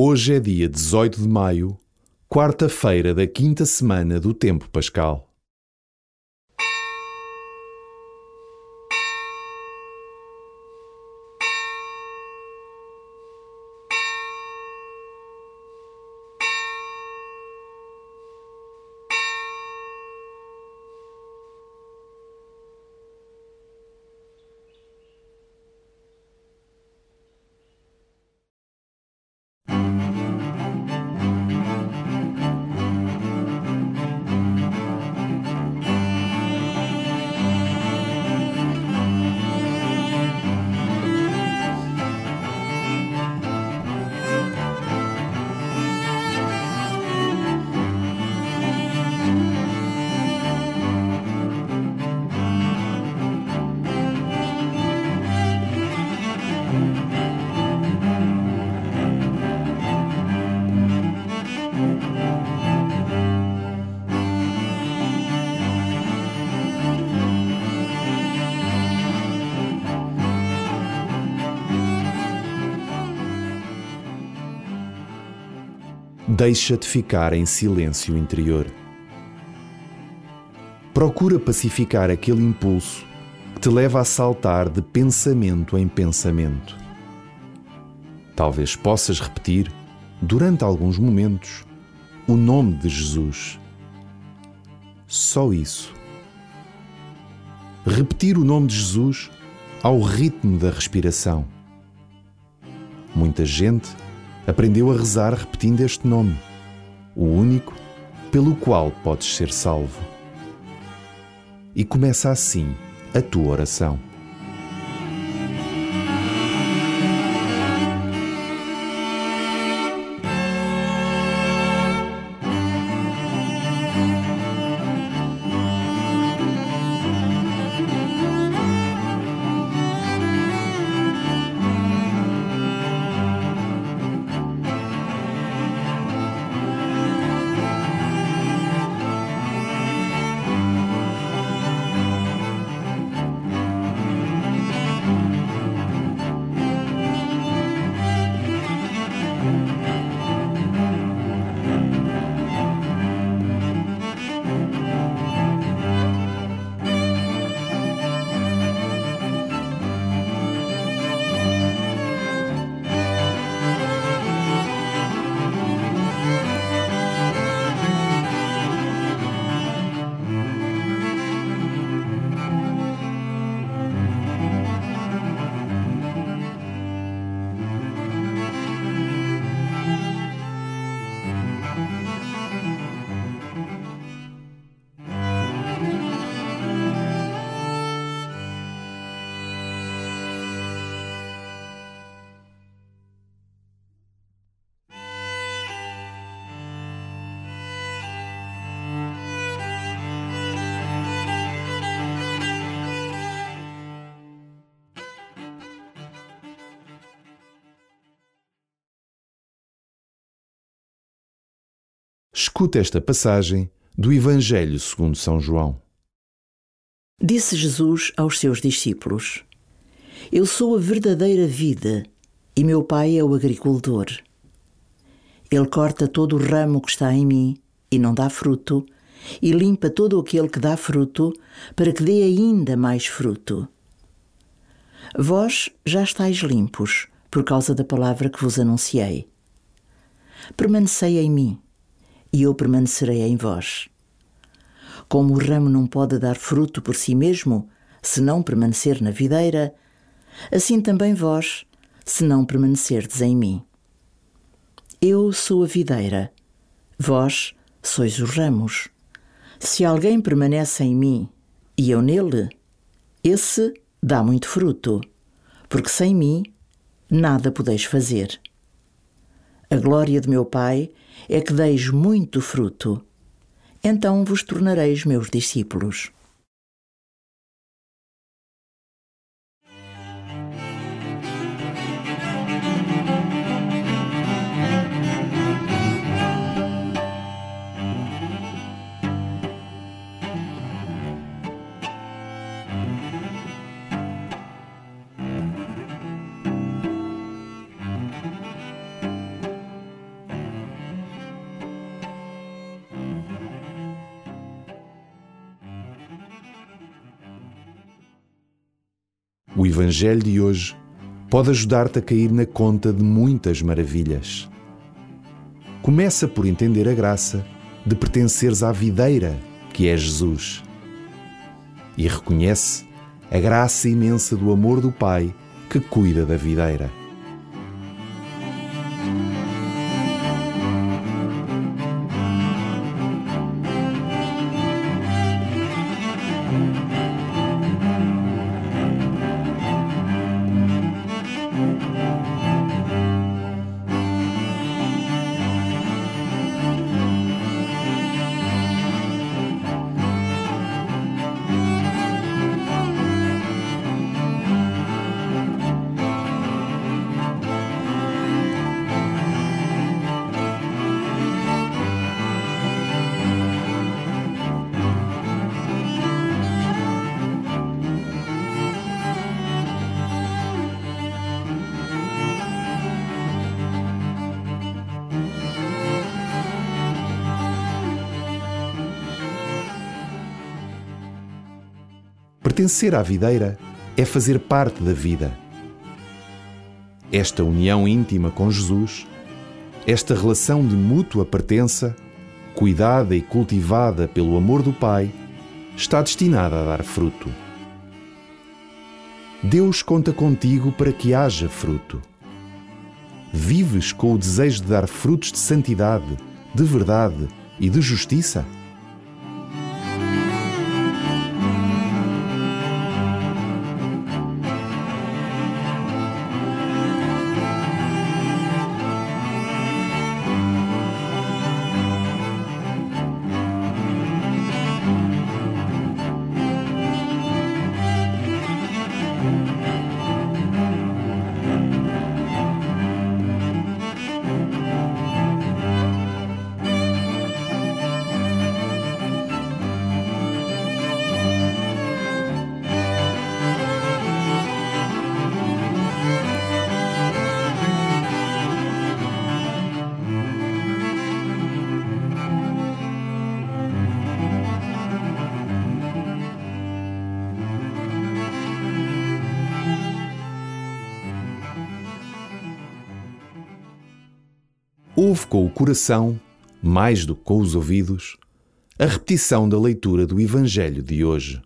Hoje é dia 18 de maio, quarta-feira da quinta semana do tempo pascal. Deixa-te ficar em silêncio interior. Procura pacificar aquele impulso que te leva a saltar de pensamento em pensamento. Talvez possas repetir, durante alguns momentos, o nome de Jesus. Só isso. Repetir o nome de Jesus ao ritmo da respiração. Muita gente aprendeu a rezar repetindo este nome, o único pelo qual podes ser salvo. E começa assim a tua oração. Escuta esta passagem do Evangelho segundo São João. Disse Jesus aos seus discípulos: Eu sou a verdadeira vida e meu Pai é o agricultor. Ele corta todo o ramo que está em mim e não dá fruto, e limpa todo aquele que dá fruto, para que dê ainda mais fruto. Vós já estáis limpos por causa da palavra que vos anunciei. Permanecei em mim, e eu permanecerei em vós. Como o ramo não pode dar fruto por si mesmo, se não permanecer na videira, assim também vós, se não permanecerdes em mim. Eu sou a videira, vós sois os ramos. Se alguém permanece em mim e eu nele, esse dá muito fruto, porque sem mim nada podeis fazer. A glória de meu Pai é que deis muito fruto. Então vos tornareis meus discípulos. O Evangelho de hoje pode ajudar-te a cair na conta de muitas maravilhas. Começa por entender a graça de pertenceres à videira que é Jesus. E reconhece a graça imensa do amor do Pai que cuida da videira. Pertencer à videira é fazer parte da vida. Esta união íntima com Jesus, esta relação de mútua pertença, cuidada e cultivada pelo amor do Pai, está destinada a dar fruto. Deus conta contigo para que haja fruto. Vives com o desejo de dar frutos de santidade, de verdade e de justiça? Ouve com o coração, mais do que com os ouvidos, a repetição da leitura do Evangelho de hoje.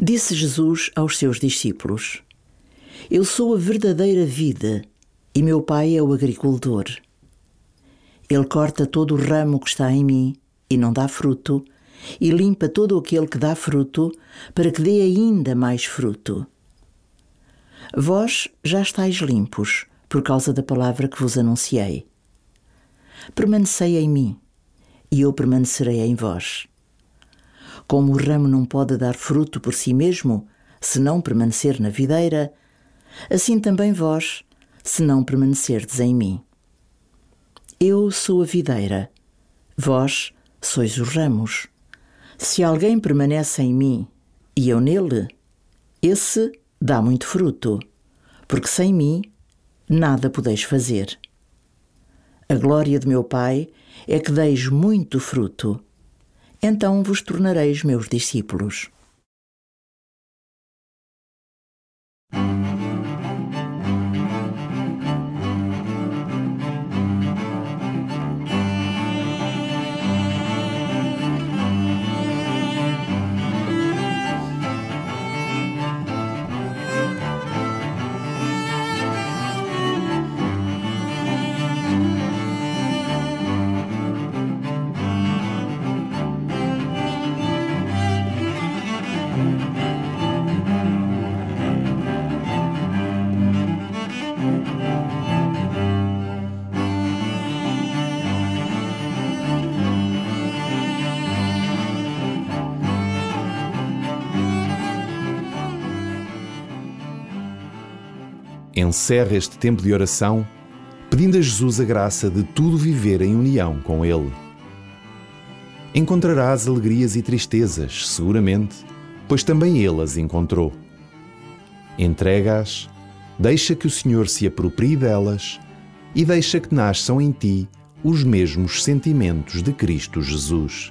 Disse Jesus aos seus discípulos: Eu sou a verdadeira vida e meu Pai é o agricultor. Ele corta todo o ramo que está em mim e não dá fruto, e limpa todo aquele que dá fruto, para que dê ainda mais fruto. Vós já estáis limpos, por causa da palavra que vos anunciei. Permanecei em mim, e eu permanecerei em vós. Como o ramo não pode dar fruto por si mesmo, se não permanecer na videira, assim também vós, se não permanecerdes em mim. Eu sou a videira, vós sois os ramos. Se alguém permanece em mim, e eu nele, esse dá muito fruto, porque sem mim nada podeis fazer. A glória de meu Pai é que deis muito fruto. Então vos tornareis meus discípulos. Encerra este tempo de oração pedindo a Jesus a graça de tudo viver em união com Ele. Encontrarás alegrias e tristezas, seguramente, pois também Ele as encontrou. Entrega-as, deixa que o Senhor se aproprie delas e deixa que nasçam em ti os mesmos sentimentos de Cristo Jesus.